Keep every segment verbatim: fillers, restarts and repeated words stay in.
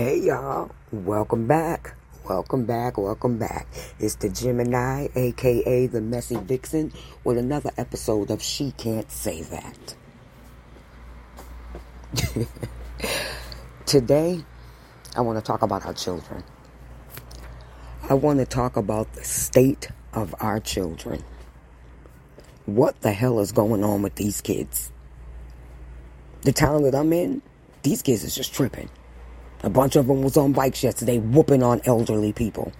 Hey y'all, welcome back, welcome back, welcome back. It's the Gemini, aka the Messy Vixen, with another episode of She Can't Say That. Today, I want to talk about our children. I want to talk about the state of our children. What the hell is going on with these kids? The town that I'm in, these kids is just tripping. A bunch of them was on bikes yesterday, whooping on elderly people.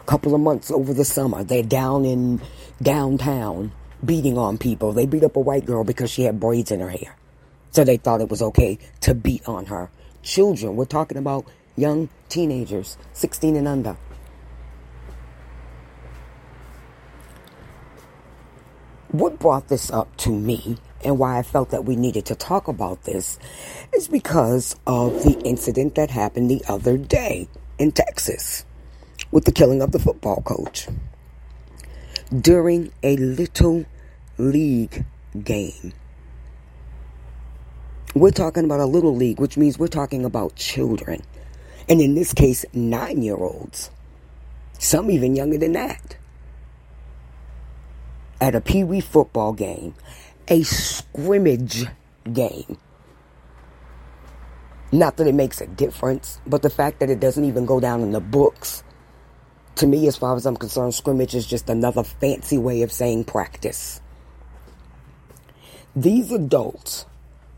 A couple of months over the summer, they're down in downtown, beating on people. They beat up a white girl because she had braids in her hair. So they thought it was okay to beat on her. Children, we're talking about young teenagers, sixteen and under. What brought this up to me and why I felt that we needed to talk about this is because of the incident that happened the other day in Texas with the killing of the football coach during a little league game. We're talking about a little league, which means we're talking about children. And in this case, nine-year-olds. Some even younger than that. At a peewee football game, a scrimmage game. Not that it makes a difference, but the fact that it doesn't even go down in the books, to me, as far as I'm concerned, scrimmage is just another fancy way of saying practice. These adults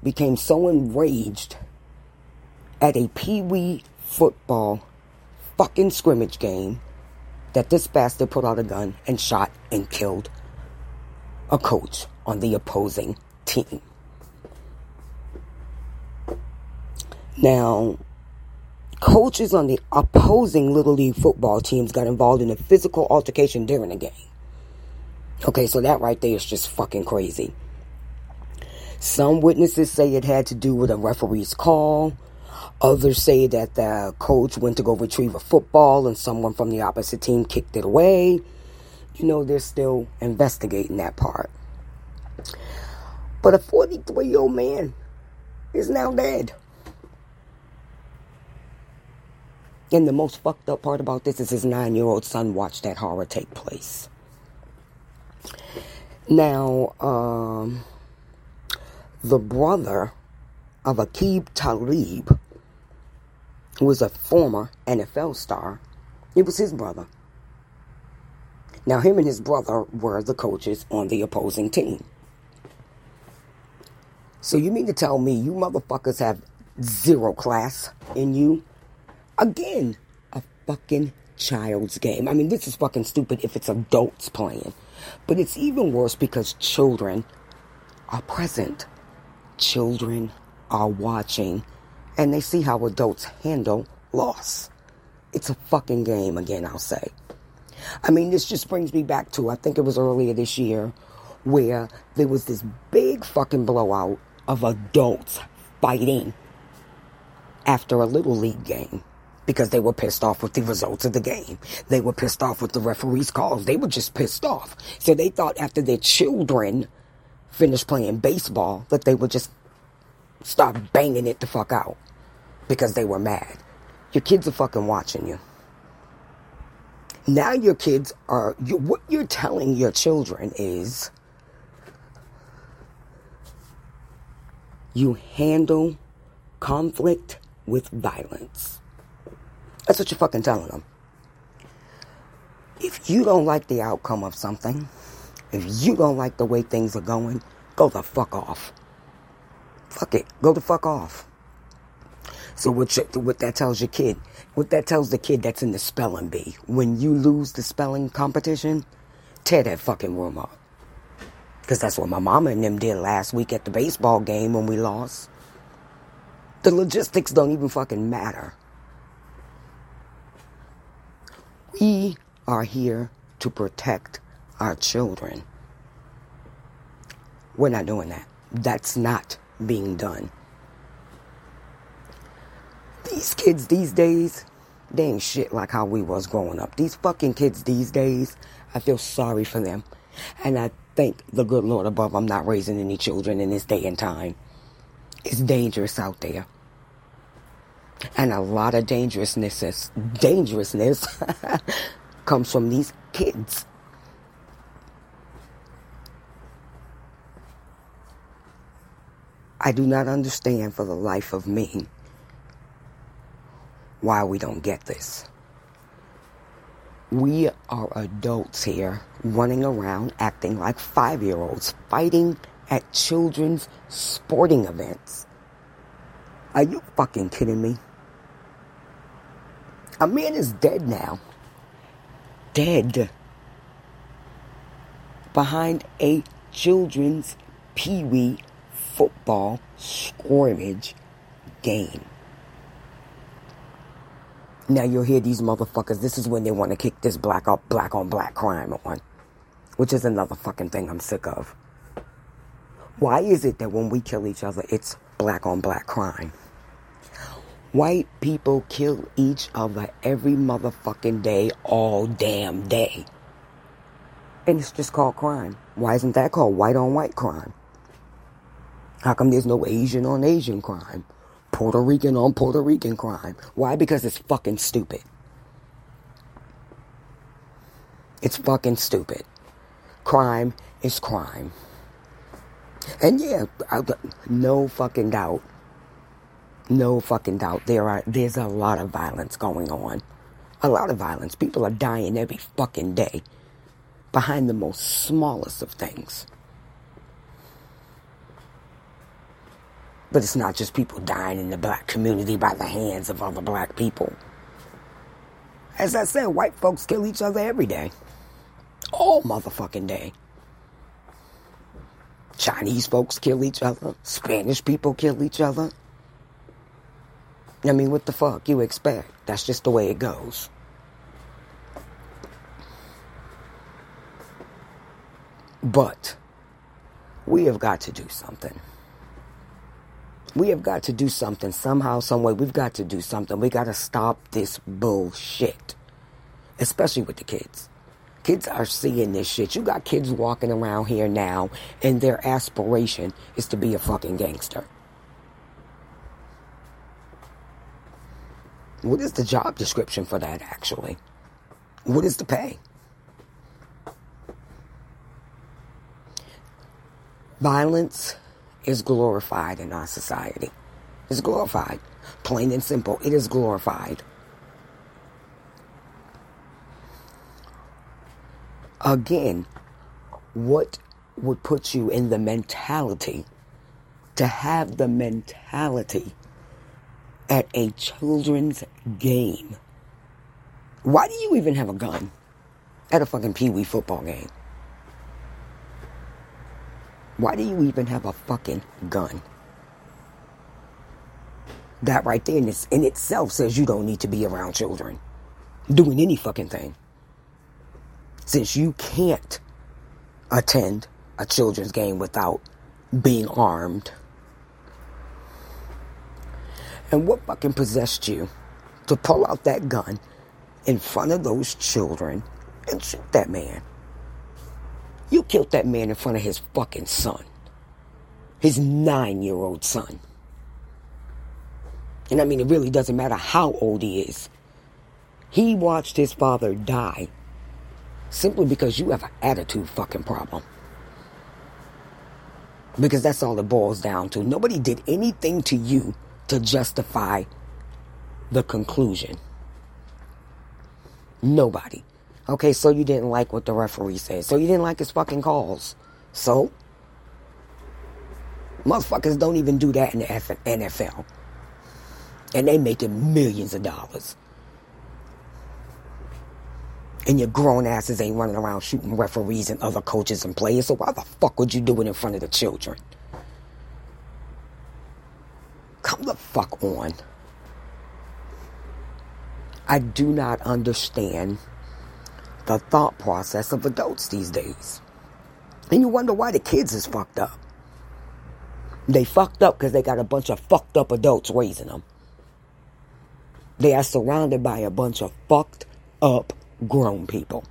became so enraged at a peewee football fucking scrimmage game that this bastard put out a gun and shot and killed a coach on the opposing team. Now, coaches on the opposing Little League football teams got involved in a physical altercation during the game. Okay, so that right there is just fucking crazy. Some witnesses say it had to do with a referee's call. Others say that the coach went to go retrieve a football and someone from the opposite team kicked it away. You know, they're still investigating that part. But a forty-three-year-old man is now dead. And the most fucked up part about this is his nine-year-old son watched that horror take place. Now, um, the brother of Aqib Talib, who was a former N F L star, it was his brother. Now, him and his brother were the coaches on the opposing team. So you mean to tell me you motherfuckers have zero class in you? Again, a fucking child's game. I mean, this is fucking stupid if it's adults playing. But it's even worse because children are present. Children are watching. And they see how adults handle loss. It's a fucking game, again, I'll say. I mean, this just brings me back to, I think it was earlier this year, where there was this big fucking blowout of adults fighting after a little league game because they were pissed off with the results of the game. They were pissed off with the referee's calls. They were just pissed off. So they thought after their children finished playing baseball that they would just start banging it the fuck out because they were mad. Your kids are fucking watching you. Now your kids are, you, what you're telling your children is you handle conflict with violence. That's what you're fucking telling them. If you don't like the outcome of something, if you don't like the way things are going, go the fuck off. Fuck it. Go the fuck off. So what, you, what that tells your kid, what that tells the kid that's in the spelling bee, when you lose the spelling competition, tear that fucking room up. Because that's what my mama and them did last week at the baseball game when we lost. The logistics don't even fucking matter. We are here to protect our children. We're not doing that. That's not being done. These kids these days, they ain't shit like how we was growing up. These fucking kids these days, I feel sorry for them. And I thank the good Lord above I'm not raising any children in this day and time. It's dangerous out there. And a lot of dangerousness, dangerousness comes from these kids. I do not understand for the life of me why we don't get this. We are adults here running around acting like five-year-olds, fighting at children's sporting events. Are you fucking kidding me? A man is dead now. Dead. Behind a children's peewee football scrimmage game. Now you'll hear these motherfuckers, this is when they want to kick this black up, black on black crime on. Which is another fucking thing I'm sick of. Why is it that when we kill each other, it's black on black crime? White people kill each other every motherfucking day, all damn day. And it's just called crime. Why isn't that called white on white crime? How come there's no Asian on Asian crime? Puerto Rican on Puerto Rican crime? Why? Because it's fucking stupid. It's fucking stupid. Crime is crime. And yeah, I, no fucking doubt. No fucking doubt. There are there's a lot of violence going on. A lot of violence. People are dying every fucking day. Behind the most smallest of things. But it's not just people dying in the black community by the hands of other black people. As I said, white folks kill each other every day. All motherfucking day. Chinese folks kill each other. Spanish people kill each other. I mean, what the fuck you expect? That's just the way it goes. But we have got to do something. We have got to do something somehow, some way. We've got to do something. We got to stop this bullshit, especially with the kids. Kids are seeing this shit. You got kids walking around here now, and their aspiration is to be a fucking gangster. What is the job description for that, actually? What is the pay? Violence is glorified in our society. It's glorified. Plain and simple. It is glorified. Again, what would put you in the mentality to have the mentality at a children's game? Why do you even have a gun at a fucking peewee football game? Why do you even have a fucking gun? That right there in, its, in itself says you don't need to be around children doing any fucking thing. Since you can't attend a children's game without being armed. And what fucking possessed you to pull out that gun in front of those children and shoot that man? You killed that man in front of his fucking son. His nine-year-old son. And I mean, it really doesn't matter how old he is. He watched his father die. Simply because you have an attitude fucking problem. Because that's all it boils down to. Nobody did anything to you to justify the conclusion. Nobody. Okay, so you didn't like what the referee said. So you didn't like his fucking calls. So? Motherfuckers don't even do that in the N F L. And they making millions of dollars. And your grown asses ain't running around shooting referees and other coaches and players. So why the fuck would you do it in front of the children? Come the fuck on. I do not understand the thought process of adults these days. And you wonder why the kids is fucked up. They fucked up because they got a bunch of fucked up adults raising them. They are surrounded by a bunch of fucked up grown people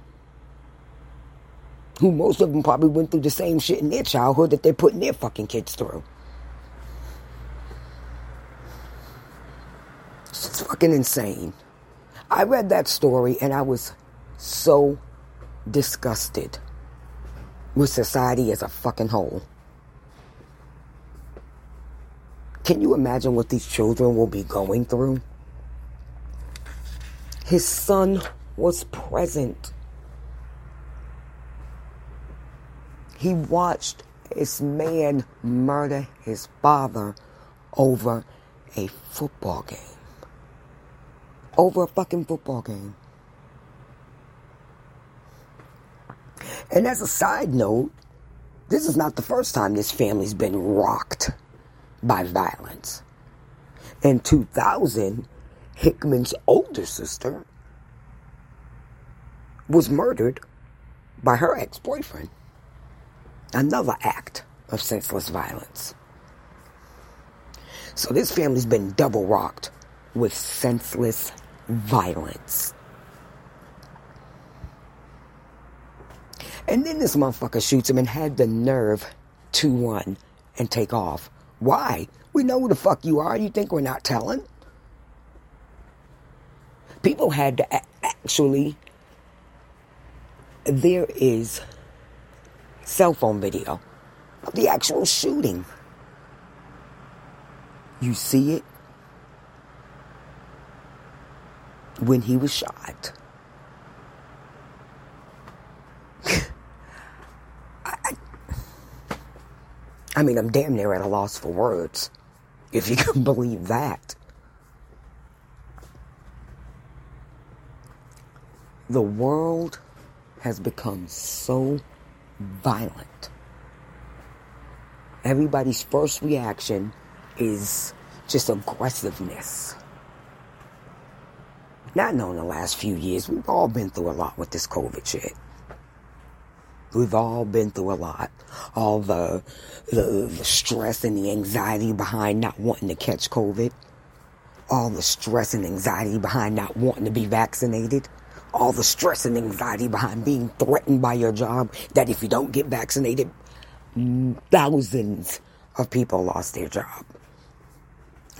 who most of them probably went through the same shit in their childhood that they're putting their fucking kids through. It's fucking insane. I read that story and I was so disgusted with society as a fucking whole. Can you imagine what these children will be going through? His son was present. He watched this man murder his father over a football game. Over a fucking football game. And as a side note, this is not the first time this family's been rocked by violence. In two thousand, Hickman's older sister was murdered by her ex-boyfriend. Another act of senseless violence. So this family's been double rocked with senseless violence. And then this motherfucker shoots him and had the nerve to run and take off. Why? We know who the fuck you are. You think we're not telling? People had to a- actually... There is cell phone video of the actual shooting. You see it when he was shot. I mean, I'm damn near at a loss for words, if you can believe that. The world has become so violent. Everybody's first reaction is just aggressiveness. Not knowing the last few years, we've all been through a lot with this COVID shit. We've all been through a lot. All the, the the stress and the anxiety behind not wanting to catch COVID. All the stress and anxiety behind not wanting to be vaccinated. All the stress and anxiety behind being threatened by your job that if you don't get vaccinated, thousands of people lost their job.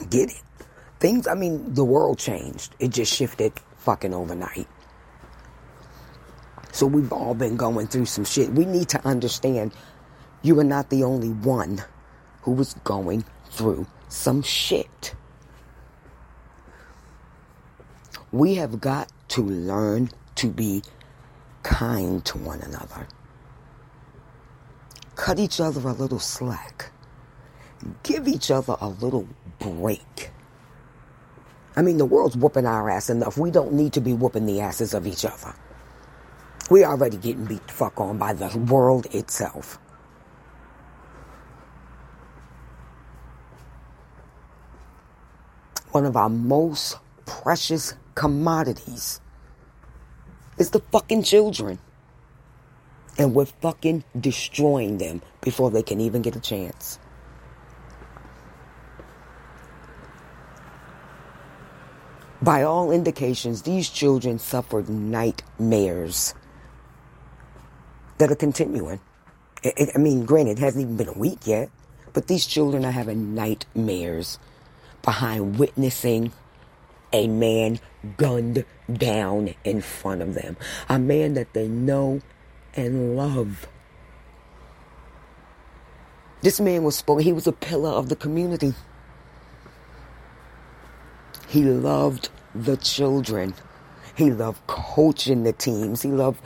Get it? Things, I mean, the world changed. It just shifted fucking overnight. So we've all been going through some shit. We need to understand you are not the only one who was going through some shit. We have got to learn to be kind to one another. Cut each other a little slack. Give each other a little break. I mean, the world's whooping our ass enough. We don't need to be whooping the asses of each other. We're already getting beat the fuck on by the world itself. One of our most precious commodities is the fucking children. And we're fucking destroying them before they can even get a chance. By all indications, these children suffered nightmares that are continuing. It, it, I mean, granted, it hasn't even been a week yet, but these children are having nightmares behind witnessing a man gunned down in front of them. A man that they know and love. This man was spoken, he was a pillar of the community. He loved the children. He loved coaching the teams. He loved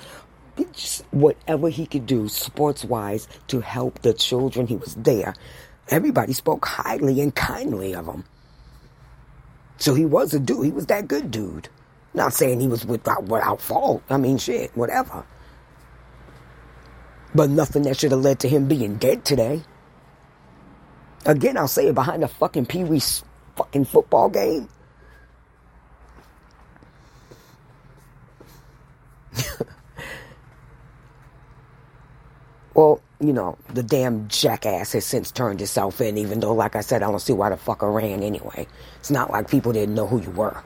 just whatever he could do sports-wise to help the children. He was there. Everybody spoke highly and kindly of him. So he was a dude. He was that good dude. Not saying he was without, without fault. I mean, shit, whatever. But nothing that should have led to him being dead today. Again, I'll say it, behind a fucking Pee Wee fucking football game. Well, you know, the damn jackass has since turned itself in, even though, like I said, I don't see why the fuck I ran anyway. It's not like people didn't know who you were.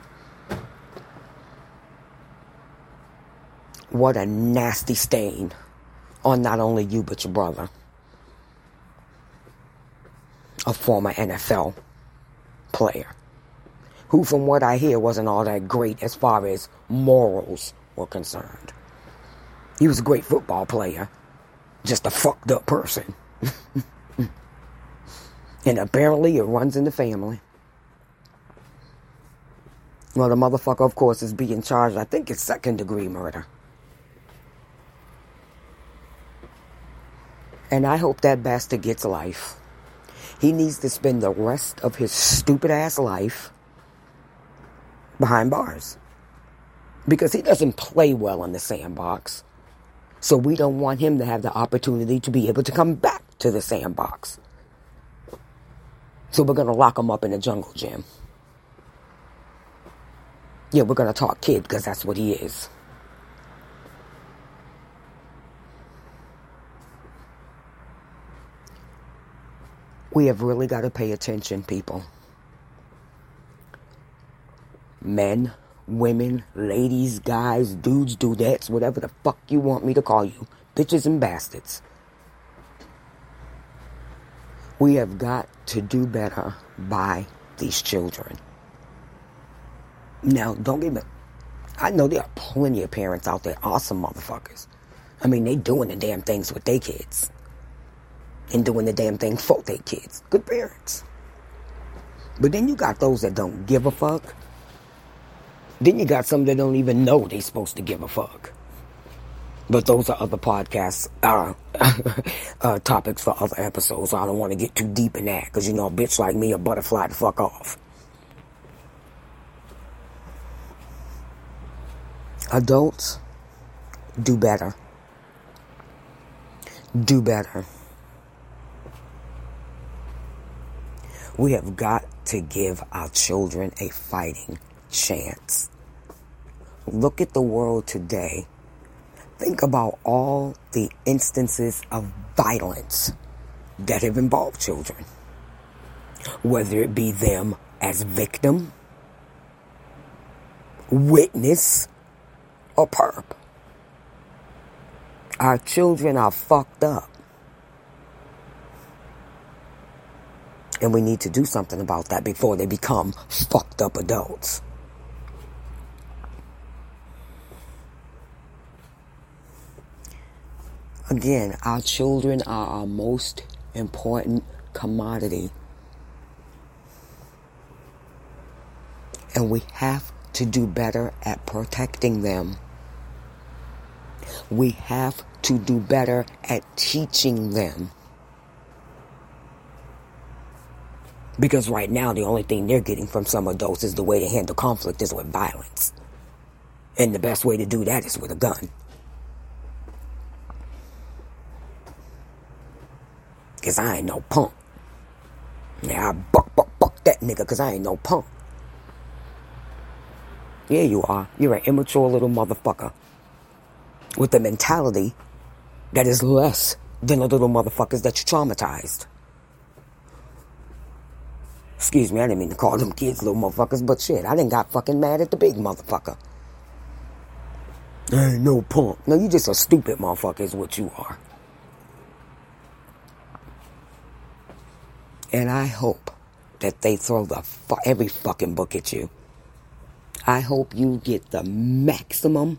What a nasty stain on not only you, but your brother. A former N F L player. who, from what I hear, wasn't all that great as far as morals were concerned. He was a great football player, just a fucked up person. And apparently it runs in the family. Well, the motherfucker, of course, is being charged, I think it's second-degree murder. And I hope that bastard gets life. He needs to spend the rest of his stupid-ass life behind bars. Because he doesn't play well in the sandbox. So we don't want him to have the opportunity to be able to come back to the sandbox. So we're going to lock him up in a jungle gym. Yeah, we're going to talk kid because that's what he is. We have really got to pay attention, people. Men, women, ladies, guys, dudes, dudettes, whatever the fuck you want me to call you. Bitches and bastards. We have got to do better by these children. Now, don't get me... I know there are plenty of parents out there, awesome motherfuckers. I mean, they doing the damn things with their kids. And doing the damn thing for their kids. Good parents. But then you got those that don't give a fuck. Then you got some that don't even know they're supposed to give a fuck. But those are other podcasts, uh, uh, topics for other episodes. I don't want to get too deep in that. Because, you know, a bitch like me, a butterfly to fuck off. Adults, do better. Do better. We have got to give our children a fighting chance. Look at the world today. Think about all the instances of violence that have involved children. Whether it be them as victim, witness, or perp. Our children are fucked up. And we need to do something about that before they become fucked up adults. Again, our children are our most important commodity. And we have to do better at protecting them. We have to do better at teaching them. Because right now, the only thing they're getting from some adults is the way to handle conflict is with violence. And the best way to do that is with a gun. Because I ain't no punk. Yeah, I buck, buck, buck that nigga because I ain't no punk. Yeah, you are. You're an immature little motherfucker. With a mentality that is less than the little motherfuckers that you traumatized. Excuse me, I didn't mean to call them kids little motherfuckers, but shit, I didn't got fucking mad at the big motherfucker. I ain't no punk. No, you just a stupid motherfucker is what you are. And I hope that they throw the fu- every fucking book at you. I hope you get the maximum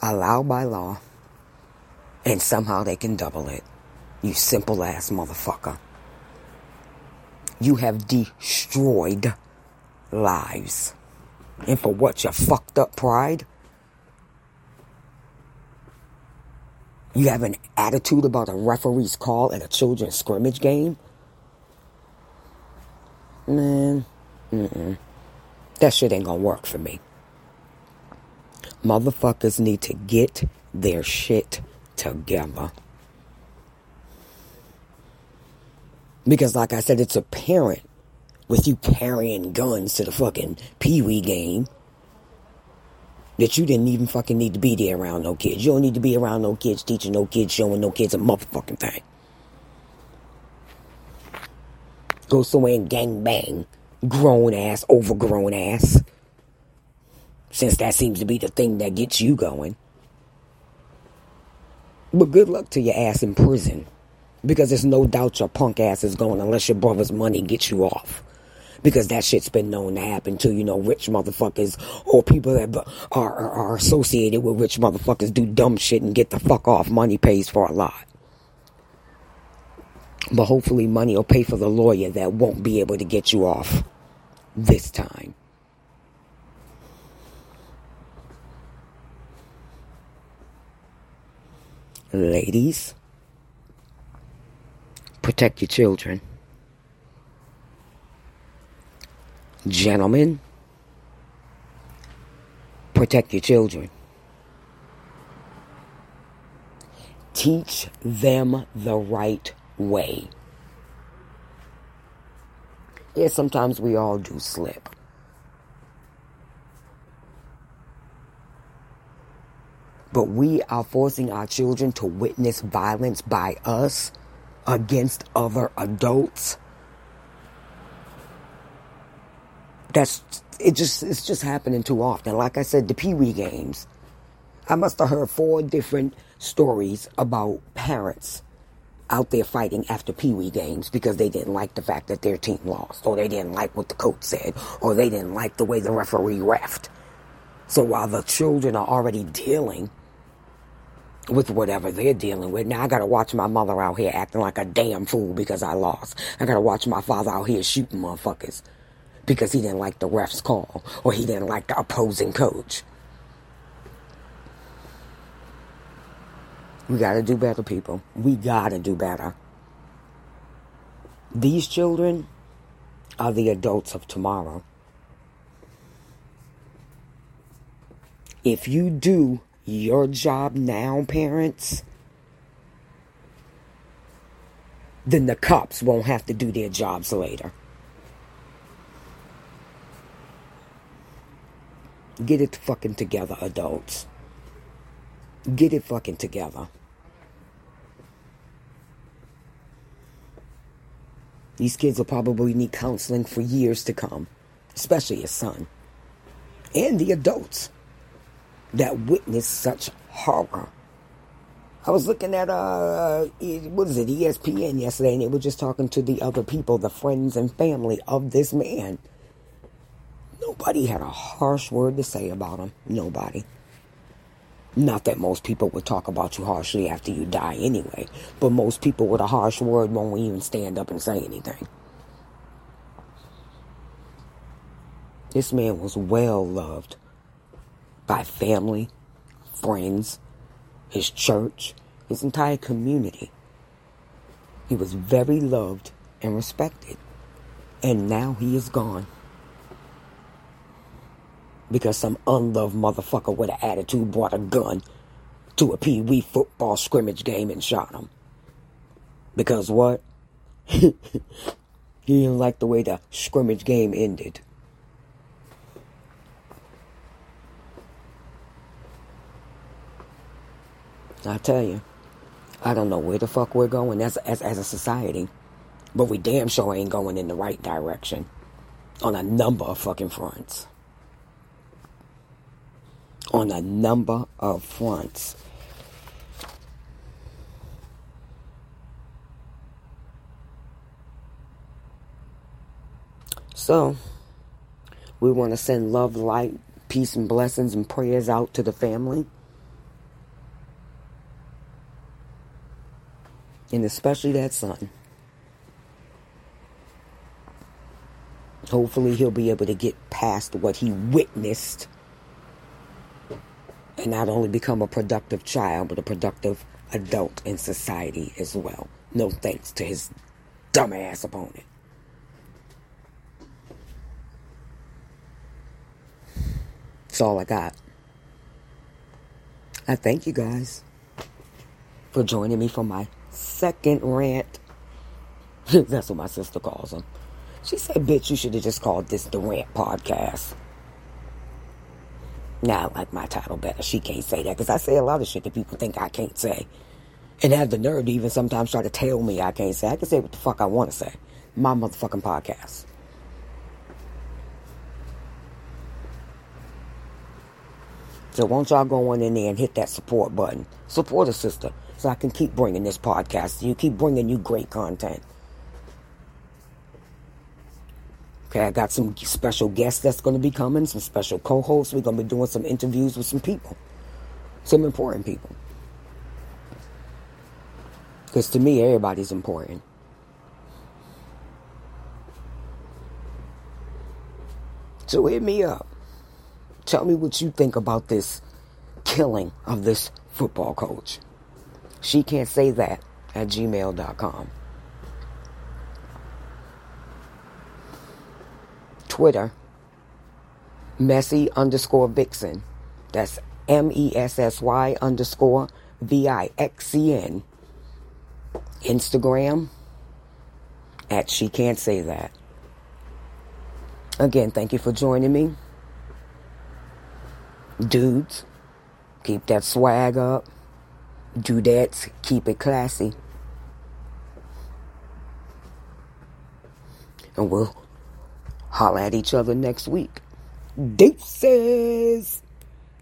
allowed by law, and somehow they can double it. You simple ass motherfucker. You have destroyed lives. And for what? Your fucked up pride? You have an attitude about a referee's call at a children's scrimmage game? Man, mm-mm. That shit ain't gonna work for me. Motherfuckers need to get their shit together. Because like I said, it's a parent with you carrying guns to the fucking peewee game that you didn't even fucking need to be there around no kids. You don't need to be around no kids, teaching no kids, showing no kids a motherfucking thing. Go somewhere and gangbang. Grown ass, overgrown ass. Since that seems to be the thing that gets you going. But good luck to your ass in prison. Because there's no doubt your punk ass is going unless your brother's money gets you off. because that shit's been known to happen to, you know, rich motherfuckers or people that are, are, are associated with rich motherfuckers do dumb shit and get the fuck off. Money pays for a lot. But hopefully money will pay for the lawyer that won't be able to get you off this time. Ladies, protect your children. Gentlemen, protect your children. Teach them the right way. Yeah, sometimes we all do slip. But we are forcing our children to witness violence by us against other adults. That's it. Just it's just happening too often. Like I said, the Pee Wee games. I must have heard four different stories about parents out there fighting after Pee Wee games because they didn't like the fact that their team lost, or they didn't like what the coach said, or they didn't like the way the referee reffed. So while the children are already dealing with whatever they're dealing with, now I gotta watch my mother out here acting like a damn fool because I lost. I gotta watch my father out here shooting motherfuckers because he didn't like the ref's call, or he didn't like the opposing coach. We gotta do better, people. We gotta do better. These children are the adults of tomorrow. If you do your job now, parents, then the cops won't have to do their jobs later. Get it fucking together, adults. Get it fucking together. These kids will probably need counseling for years to come, especially your son and the adults that witness such horror. I was looking at, uh, what is it, E S P N yesterday, and they were just talking to the other people, the friends and family of this man. Nobody had a harsh word to say about him. Nobody. Not that most people would talk about you harshly after you die anyway, but most people with a harsh word won't even stand up and say anything. This man was well loved by family, friends, his church, his entire community. He was very loved and respected. And now he is gone. Because some unloved motherfucker with an attitude brought a gun to a Pee Wee football scrimmage game and shot him. Because what? He didn't like the way the scrimmage game ended. I tell you, I don't know where the fuck we're going as, as as a society, but we damn sure ain't going in the right direction on a number of fucking fronts. On a number of fronts. So, we want to send love, light, peace, and blessings and prayers out to the family. And especially that son. Hopefully he'll be able to get past what he witnessed and not only become a productive child, but a productive adult in society as well. No thanks to his dumbass opponent. That's all I got. I thank you guys for joining me for my second rant. That's what my sister calls them. She said, bitch, you should have just called this the Rant Podcast. Now I like my title better. She Can't Say That, because I say a lot of shit that people think I can't say, and have the nerve to even sometimes try to tell me I can't say. I can say what the fuck I want to say. My motherfucking podcast. So won't y'all go on in there and hit that support button. Support a sister, so I can keep bringing this podcast to you, keep bringing you great content. Okay, I got some special guests that's going to be coming, some special co-hosts. We're going to be doing some interviews with some people, some important people. Because to me, everybody's important. So hit me up. Tell me what you think about this killing of this football coach. She can't say that at gmail dot com. Twitter, Messy underscore Vixen. That's M E S S Y underscore V I X E N. Instagram, at She Can't Say That. Again, thank you for joining me. Dudes, keep that swag up. Dudettes, keep it classy. And we'll holla at each other next week. Deuces!